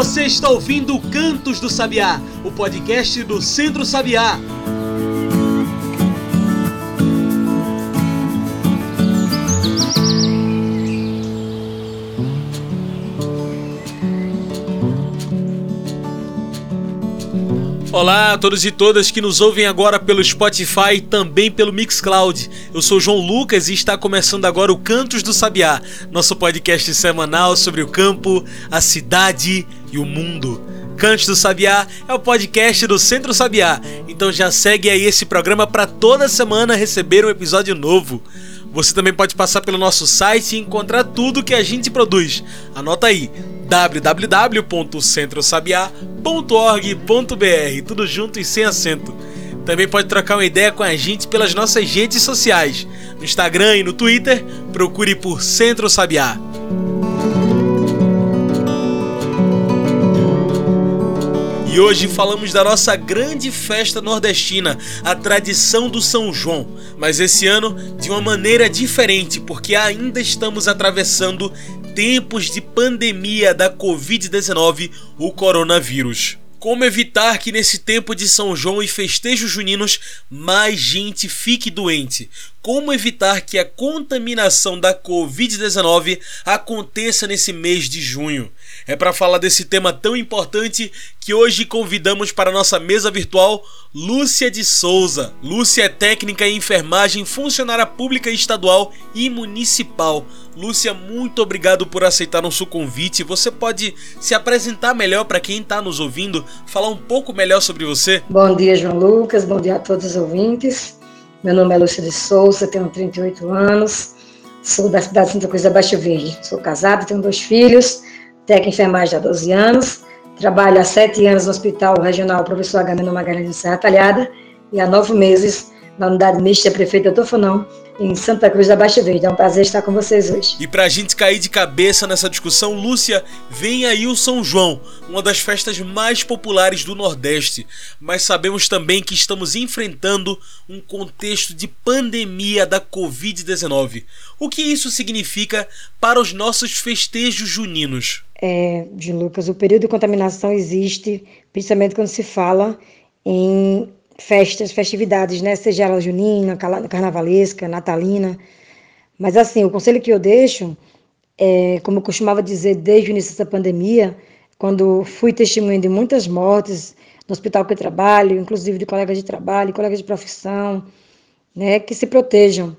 Você está ouvindo Cantos do Sabiá, o podcast do Centro Sabiá. Olá a todos e todas que nos ouvem agora pelo Spotify e também pelo Mixcloud. Eu sou João Lucas e está começando agora o Cantos do Sabiá, nosso podcast semanal sobre o campo, a cidade e o mundo. Cantos do Sabiá é o podcast do Centro Sabiá, então já segue aí esse programa para toda semana receber um episódio novo. Você também pode passar pelo nosso site e encontrar tudo que a gente produz. Anota aí, www.centrosabiá.org.br, tudo junto e sem acento. Também pode trocar uma ideia com a gente pelas nossas redes sociais. No Instagram e no Twitter, procure por Centro Sabiá. E hoje falamos da nossa grande festa nordestina, a tradição do São João, mas esse ano de uma maneira diferente, porque ainda estamos atravessando tempos de pandemia da COVID-19, o coronavírus. Como evitar que nesse tempo de São João e festejos juninos, mais gente fique doente? Como evitar que a contaminação da Covid-19 aconteça nesse mês de junho? É para falar desse tema tão importante que hoje convidamos para a nossa mesa virtual Lúcia de Souza. Lúcia é técnica em enfermagem, funcionária pública estadual e municipal. Lúcia, muito obrigado por aceitar nosso convite. Você pode se apresentar melhor para quem está nos ouvindo, falar um pouco melhor sobre você? Bom dia, João Lucas. Bom dia a todos os ouvintes. Meu nome é Lúcia de Souza, tenho 38 anos, sou da cidade de Santa Cruz da Baixa Verde. Sou casada, tenho 2 filhos, técnica em enfermagem há 12 anos, trabalho há 7 anos no Hospital Regional Professor H. No Magalhães de Serra Talhada e há 9 meses na Unidade Mista Prefeita do Tofonão, em Santa Cruz da Baixa Verde. É um prazer estar com vocês hoje. E pra gente cair de cabeça nessa discussão, Lúcia, vem aí o São João, uma das festas mais populares do Nordeste. Mas sabemos também que estamos enfrentando um contexto de pandemia da Covid-19. O que isso significa para os nossos festejos juninos? De Lucas, o período de contaminação existe, principalmente quando se fala em festas, festividades, né? Seja ela junina, carnavalesca, natalina. Mas assim, o conselho que eu deixo, como eu costumava dizer desde o início dessa pandemia, quando fui testemunha de muitas mortes no hospital que eu trabalho, inclusive de colegas de trabalho, colegas de profissão, né? Que se protejam,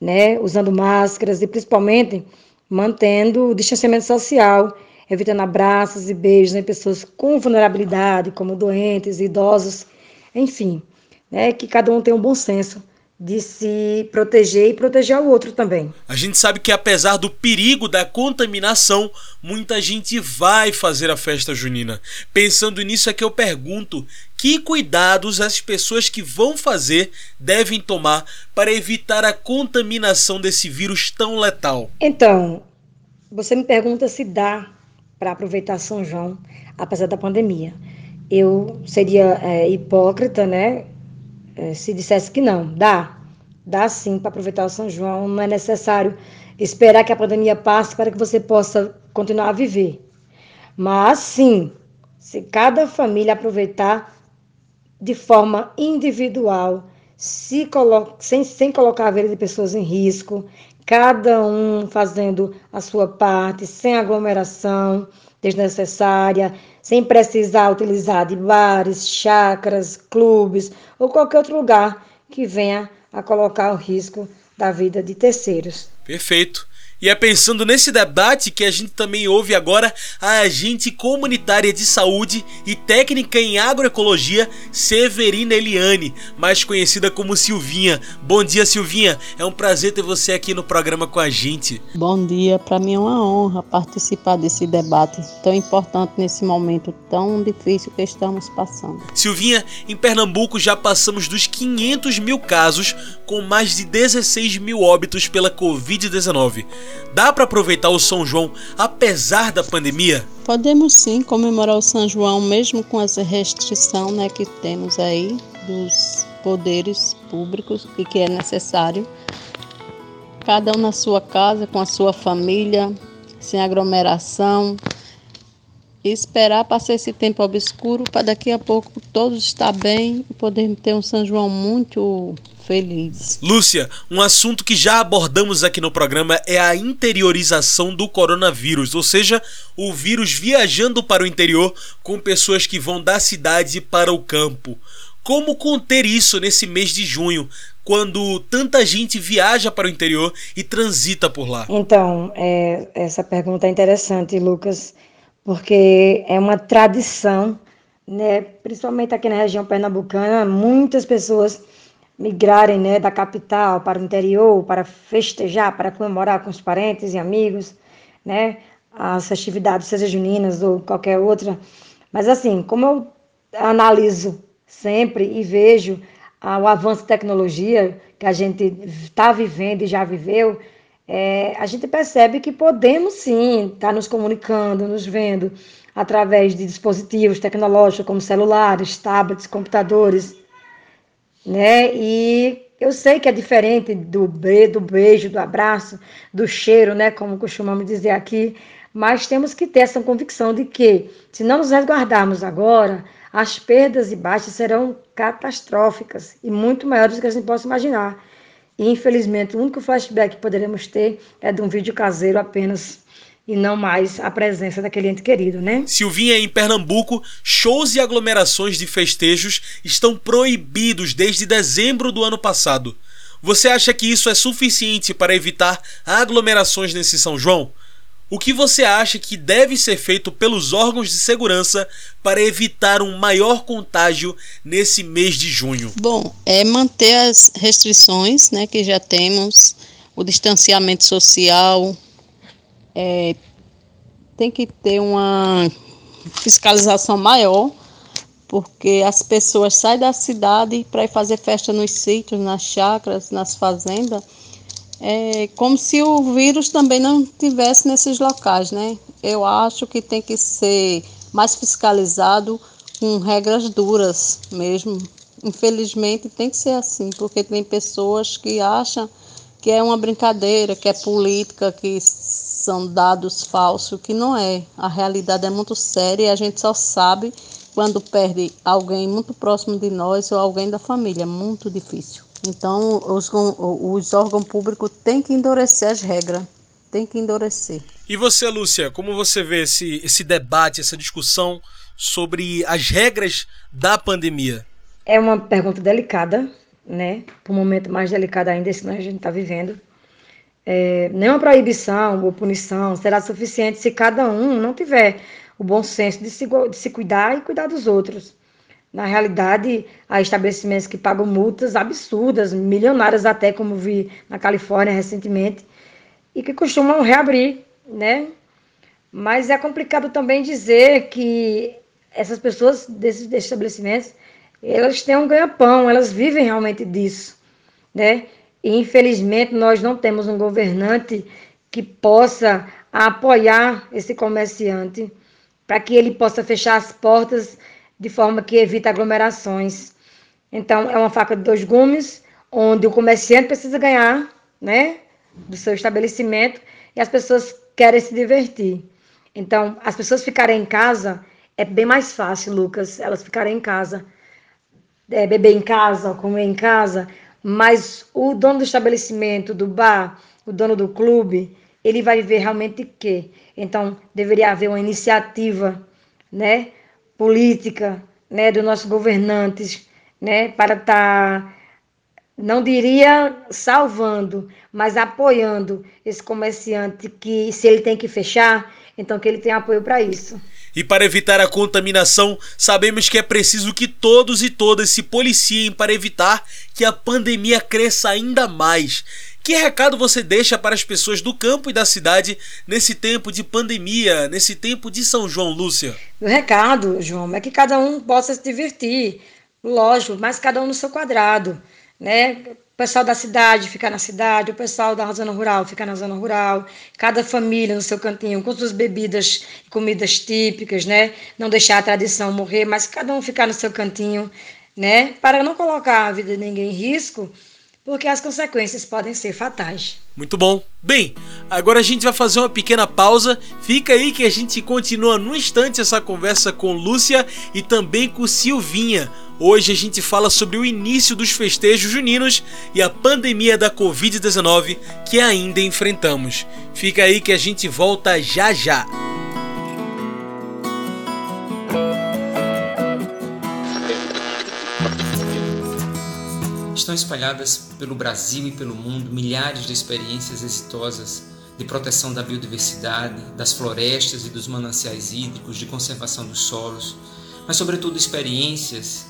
né? Usando máscaras e principalmente mantendo o distanciamento social, evitando abraços e beijos em pessoas com vulnerabilidade, como doentes, idosos. Enfim, né, que cada um tem um bom senso de se proteger e proteger o outro também. A gente sabe que apesar do perigo da contaminação, muita gente vai fazer a festa junina. Pensando nisso é que eu pergunto, que cuidados as pessoas que vão fazer devem tomar para evitar a contaminação desse vírus tão letal? Então, você me pergunta se dá para aproveitar São João, apesar da pandemia. Eu seria hipócrita, né, se dissesse que não. Dá sim para aproveitar o São João, não é necessário esperar que a pandemia passe para que você possa continuar a viver. Mas sim, se cada família aproveitar de forma individual, sem colocar a vida de pessoas em risco, cada um fazendo a sua parte, sem aglomeração desnecessária, sem precisar utilizar de bares, chácaras, clubes ou qualquer outro lugar que venha a colocar o risco da vida de terceiros. Perfeito. E é pensando nesse debate que a gente também ouve agora a agente comunitária de saúde e técnica em agroecologia, Severina Eliane, mais conhecida como Silvinha. Bom dia, Silvinha. É um prazer ter você aqui no programa com a gente. Bom dia. Para mim é uma honra participar desse debate tão importante nesse momento tão difícil que estamos passando. Silvinha, em Pernambuco já passamos dos 500 mil casos, com mais de 16 mil óbitos pela Covid-19. Dá para aproveitar o São João apesar da pandemia? Podemos sim comemorar o São João mesmo com essa restrição, né, que temos aí dos poderes públicos e que é necessário. Cada um na sua casa, com a sua família, sem aglomeração, e esperar passar esse tempo obscuro para daqui a pouco todos estar bem e podermos ter um São João muito feliz. Lúcia, um assunto que já abordamos aqui no programa é a interiorização do coronavírus, ou seja, o vírus viajando para o interior com pessoas que vão da cidade para o campo. Como conter isso nesse mês de junho, quando tanta gente viaja para o interior e transita por lá? Então, essa pergunta é interessante, Lucas, porque é uma tradição, né, principalmente aqui na região pernambucana, muitas pessoas migrarem, né, da capital para o interior, para festejar, para comemorar com os parentes e amigos, né, as festividades, seja juninas ou qualquer outra. Mas assim, como eu analiso sempre e vejo o avanço de tecnologia que a gente está vivendo e já viveu, a gente percebe que podemos sim estar nos comunicando, nos vendo através de dispositivos tecnológicos como celulares, tablets, computadores, né? E eu sei que é diferente do beijo, do abraço, do cheiro, né, como costumamos dizer aqui, mas temos que ter essa convicção de que, se não nos resguardarmos agora, as perdas e baixas serão catastróficas e muito maiores do que a gente possa imaginar. E, infelizmente, o único flashback que poderemos ter é de um vídeo caseiro apenas, e não mais a presença daquele ente querido, né? Silvinha, em Pernambuco, shows e aglomerações de festejos estão proibidos desde dezembro do ano passado. Você acha que isso é suficiente para evitar aglomerações nesse São João? O que você acha que deve ser feito pelos órgãos de segurança para evitar um maior contágio nesse mês de junho? Bom, é manter as restrições, né, que já temos, o distanciamento social, tem que ter uma fiscalização maior, porque as pessoas saem da cidade para ir fazer festa nos sítios, nas chácaras, nas fazendas. É como se o vírus também não estivesse nesses locais, né? Eu acho que tem que ser mais fiscalizado com regras duras mesmo. Infelizmente tem que ser assim, porque tem pessoas que acham que é uma brincadeira, que é política, que são dados falsos, que não é. A realidade é muito séria e a gente só sabe quando perde alguém muito próximo de nós ou alguém da família. É muito difícil. Então, os órgãos públicos têm que endurecer as regras, têm que endurecer. E você, Lúcia, como você vê esse debate, essa discussão sobre as regras da pandemia? É uma pergunta delicada, né? Para um momento mais delicado ainda, esse que a gente está vivendo. Nenhuma proibição ou punição será suficiente se cada um não tiver o bom senso de se cuidar e cuidar dos outros. Na realidade, há estabelecimentos que pagam multas absurdas, milionárias até, como vi na Califórnia recentemente, e que costumam reabrir, né? Mas é complicado também dizer que essas pessoas desses estabelecimentos, elas têm um ganha-pão, elas vivem realmente disso, né? E, infelizmente, nós não temos um governante que possa apoiar esse comerciante para que ele possa fechar as portas de forma que evita aglomerações. Então, é uma faca de dois gumes, onde o comerciante precisa ganhar, né, do seu estabelecimento, e as pessoas querem se divertir. Então, as pessoas ficarem em casa é bem mais fácil, Lucas, elas ficarem em casa, beber em casa, comer em casa, mas o dono do estabelecimento, do bar, o dono do clube, ele vai viver realmente quê? Então, deveria haver uma iniciativa, né, política, né, dos nossos governantes, né, para estar, não diria salvando, mas apoiando esse comerciante que, se ele tem que fechar, então que ele tenha apoio para isso. E para evitar a contaminação, sabemos que é preciso que todos e todas se policiem para evitar que a pandemia cresça ainda mais. Que recado você deixa para as pessoas do campo e da cidade nesse tempo de pandemia, nesse tempo de São João, Lúcia? Meu recado, João, é que cada um possa se divertir, lógico, mas cada um no seu quadrado, né? O pessoal da cidade ficar na cidade, o pessoal da zona rural ficar na zona rural, cada família no seu cantinho, com suas bebidas e comidas típicas, né? Não deixar a tradição morrer, mas cada um ficar no seu cantinho, né? Para não colocar a vida de ninguém em risco, porque as consequências podem ser fatais. Muito bom. Bem, agora a gente vai fazer uma pequena pausa. Fica aí que a gente continua num instante essa conversa com Lúcia e também com Silvinha. Hoje a gente fala sobre o início dos festejos juninos e a pandemia da COVID-19 que ainda enfrentamos. Fica aí que a gente volta já já. Estão espalhadas pelo Brasil e pelo mundo milhares de experiências exitosas de proteção da biodiversidade, das florestas e dos mananciais hídricos, de conservação dos solos, mas sobretudo experiências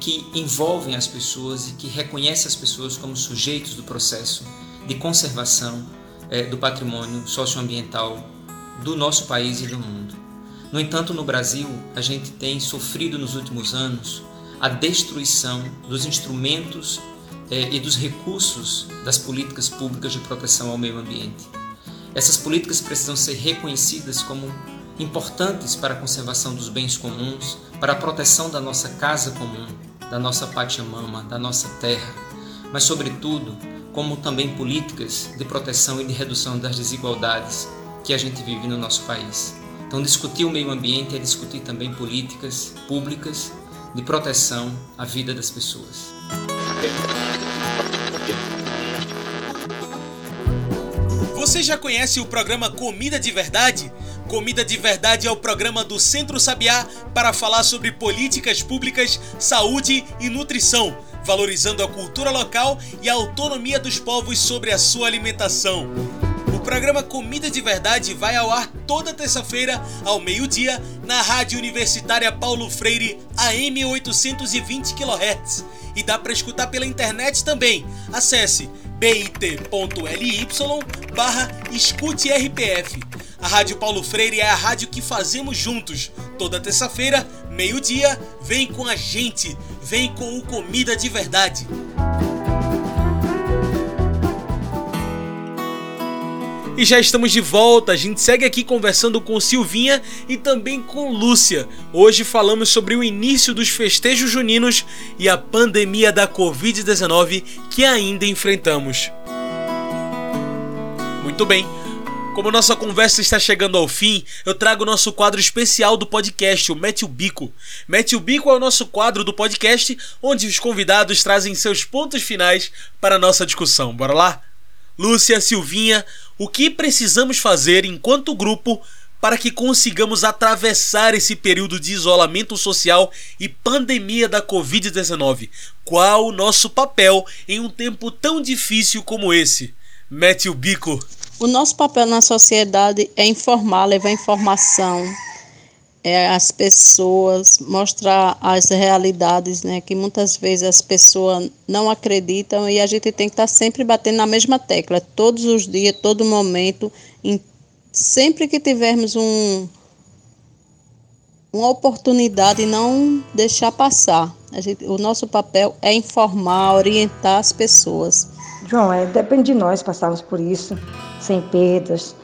que envolvem as pessoas e que reconhecem as pessoas como sujeitos do processo de conservação do patrimônio socioambiental do nosso país e do mundo. No entanto, no Brasil, a gente tem sofrido nos últimos anos a destruição dos instrumentos e dos recursos das políticas públicas de proteção ao meio ambiente. Essas políticas precisam ser reconhecidas como importantes para a conservação dos bens comuns, para a proteção da nossa casa comum, da nossa Pachamama, da nossa terra, mas, sobretudo, como também políticas de proteção e de redução das desigualdades que a gente vive no nosso país. Então, discutir o meio ambiente é discutir também políticas públicas de proteção à vida das pessoas. Você já conhece o programa Comida de Verdade? Comida de Verdade é o programa do Centro Sabiá para falar sobre políticas públicas, saúde e nutrição, valorizando a cultura local e a autonomia dos povos sobre a sua alimentação. O programa Comida de Verdade vai ao ar toda terça-feira, ao meio-dia, na Rádio Universitária Paulo Freire, AM 820 kHz. E dá para escutar pela internet também. Acesse bit.ly/escuterpf. A Rádio Paulo Freire é a rádio que fazemos juntos. Toda terça-feira, meio-dia, vem com a gente, vem com o Comida de Verdade. E já estamos de volta, a gente segue aqui conversando com Silvinha e também com Lúcia. Hoje falamos sobre o início dos festejos juninos e a pandemia da Covid-19 que ainda enfrentamos. Muito bem. Como nossa conversa está chegando ao fim, eu trago o nosso quadro especial do podcast, o Mete o Bico. Mete o Bico é o nosso quadro do podcast, onde os convidados trazem seus pontos finais para a nossa discussão. Bora lá? Lúcia, Silvinha, o que precisamos fazer enquanto grupo para que consigamos atravessar esse período de isolamento social e pandemia da Covid-19? Qual o nosso papel em um tempo tão difícil como esse? Mete o bico. O nosso papel na sociedade é informar, levar informação às pessoas, mostrar as realidades, né, que muitas vezes as pessoas não acreditam, e a gente tem que estar sempre batendo na mesma tecla, todos os dias, todo momento, sempre que tivermos uma oportunidade, não deixar passar. O nosso papel é informar, orientar as pessoas. João, depende de nós passarmos por isso, sem perdas,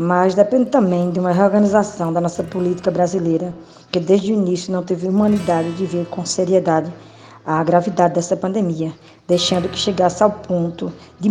mas depende também de uma reorganização da nossa política brasileira, que desde o início não teve humanidade de ver com seriedade a gravidade dessa pandemia, deixando que chegasse ao ponto de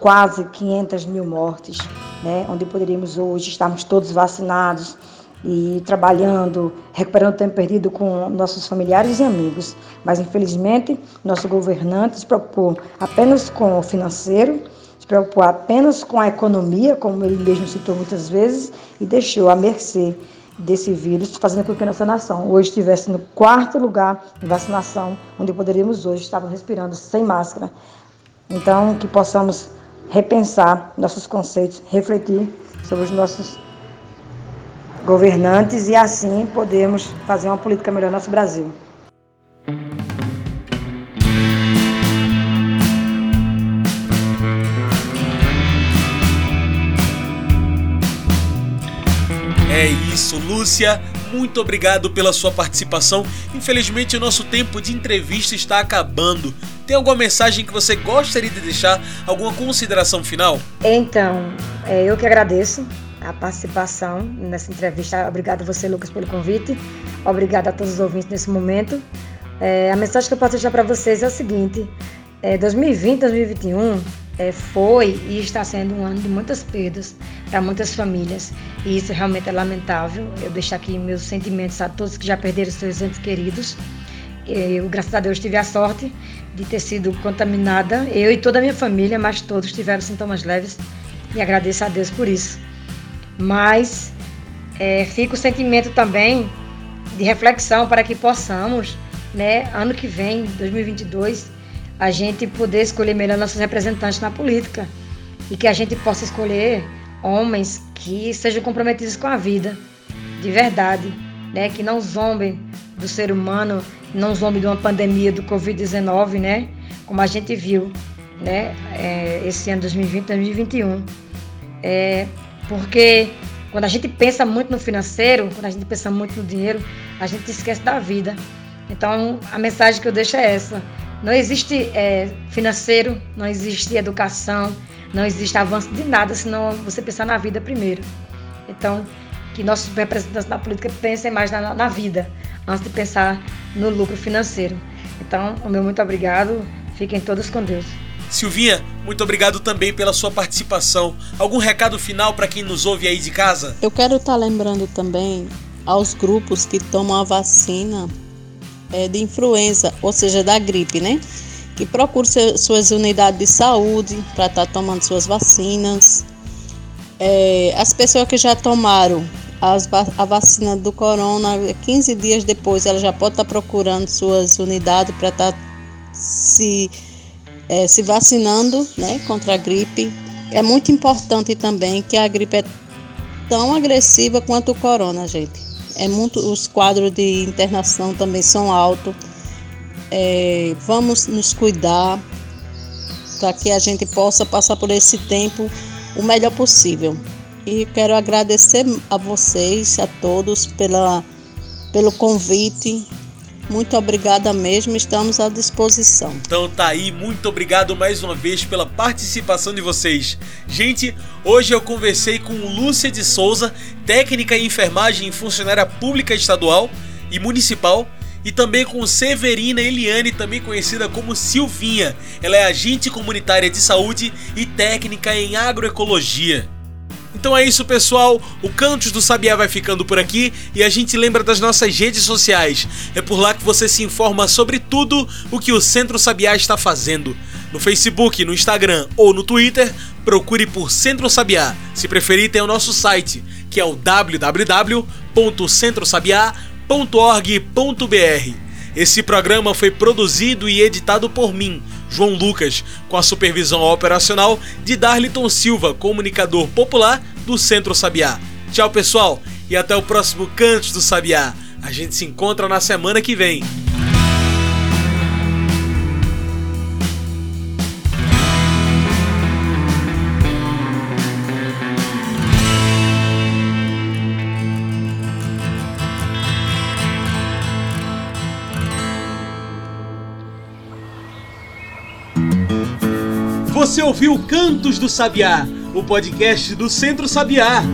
quase 500 mil mortes, né? Onde poderíamos hoje estarmos todos vacinados e trabalhando, recuperando o tempo perdido com nossos familiares e amigos. Mas, infelizmente, nosso governante se preocupou apenas com o financeiro, se preocupou apenas com a economia, como ele mesmo citou muitas vezes, e deixou à mercê desse vírus, fazendo com que a nossa nação hoje estivesse no quarto lugar em vacinação, onde poderíamos hoje estar respirando sem máscara. Então, que possamos repensar nossos conceitos, refletir sobre os nossos governantes e assim podemos fazer uma política melhor no nosso Brasil. É isso, Lúcia. Muito obrigado pela sua participação. Infelizmente, o nosso tempo de entrevista está acabando. Tem alguma mensagem que você gostaria de deixar? Alguma consideração final? Então, eu que agradeço a participação nessa entrevista. Obrigado a você, Lucas, pelo convite. Obrigado a todos os ouvintes nesse momento. A mensagem que eu posso deixar para vocês é o seguinte: 2020, 2021 foi e está sendo um ano de muitas perdas para muitas famílias, e isso realmente é lamentável. Eu deixo aqui meus sentimentos a todos que já perderam seus entes queridos. Eu, graças a Deus, tive a sorte de ter sido contaminada, eu e toda a minha família, mas todos tiveram sintomas leves, e agradeço a Deus por isso. Mas fica o sentimento também de reflexão para que possamos, ano que vem, 2022, a gente poder escolher melhor nossos representantes na política, e que a gente possa escolher homens que sejam comprometidos com a vida, de verdade, que não zombem do ser humano, não zombem de uma pandemia do COVID-19, como a gente viu, esse ano 2020, 2021. Porque quando a gente pensa muito no financeiro, quando a gente pensa muito no dinheiro, a gente esquece da vida. Então, a mensagem que eu deixo é essa. Não existe financeiro, não existe educação, não existe avanço de nada, senão você pensar na vida primeiro. Então, que nossos representantes da política pensem mais na vida, antes de pensar no lucro financeiro. Então, o meu muito obrigado. Fiquem todos com Deus. Silvinha, muito obrigado também pela sua participação. Algum recado final para quem nos ouve aí de casa? Eu quero estar lembrando também aos grupos que tomam a vacina de influenza, ou seja, da gripe, que procure suas unidades de saúde para estar tomando suas vacinas. As pessoas que já tomaram a vacina do corona, 15 dias depois, ela já pode estar procurando suas unidades para estar se vacinando, contra a gripe. É muito importante também, que a gripe é tão agressiva quanto o corona, gente. Os quadros de internação também são altos. Vamos nos cuidar para que a gente possa passar por esse tempo o melhor possível. E quero agradecer a vocês, a todos, pelo convite. Muito obrigada mesmo, estamos à disposição. Então tá aí, muito obrigado mais uma vez pela participação de vocês. Gente, hoje eu conversei com Lúcia de Souza, técnica em enfermagem e funcionária pública estadual e municipal, e também com Severina Eliane, também conhecida como Silvinha. Ela é agente comunitária de saúde e técnica em agroecologia. Então é isso, pessoal, o Cantos do Sabiá vai ficando por aqui, e a gente lembra das nossas redes sociais. É por lá que você se informa sobre tudo o que o Centro Sabiá está fazendo. No Facebook, no Instagram ou no Twitter, procure por Centro Sabiá. Se preferir, tem o nosso site, que é o www.centrosabiá.org.br. Esse programa foi produzido e editado por mim, João Lucas, com a supervisão operacional de Darlington Silva, comunicador popular do Centro Sabiá. Tchau, pessoal, e até o próximo Cantos do Sabiá. A gente se encontra na semana que vem. Você ouviu Cantos do Sabiá, o podcast do Centro Sabiá.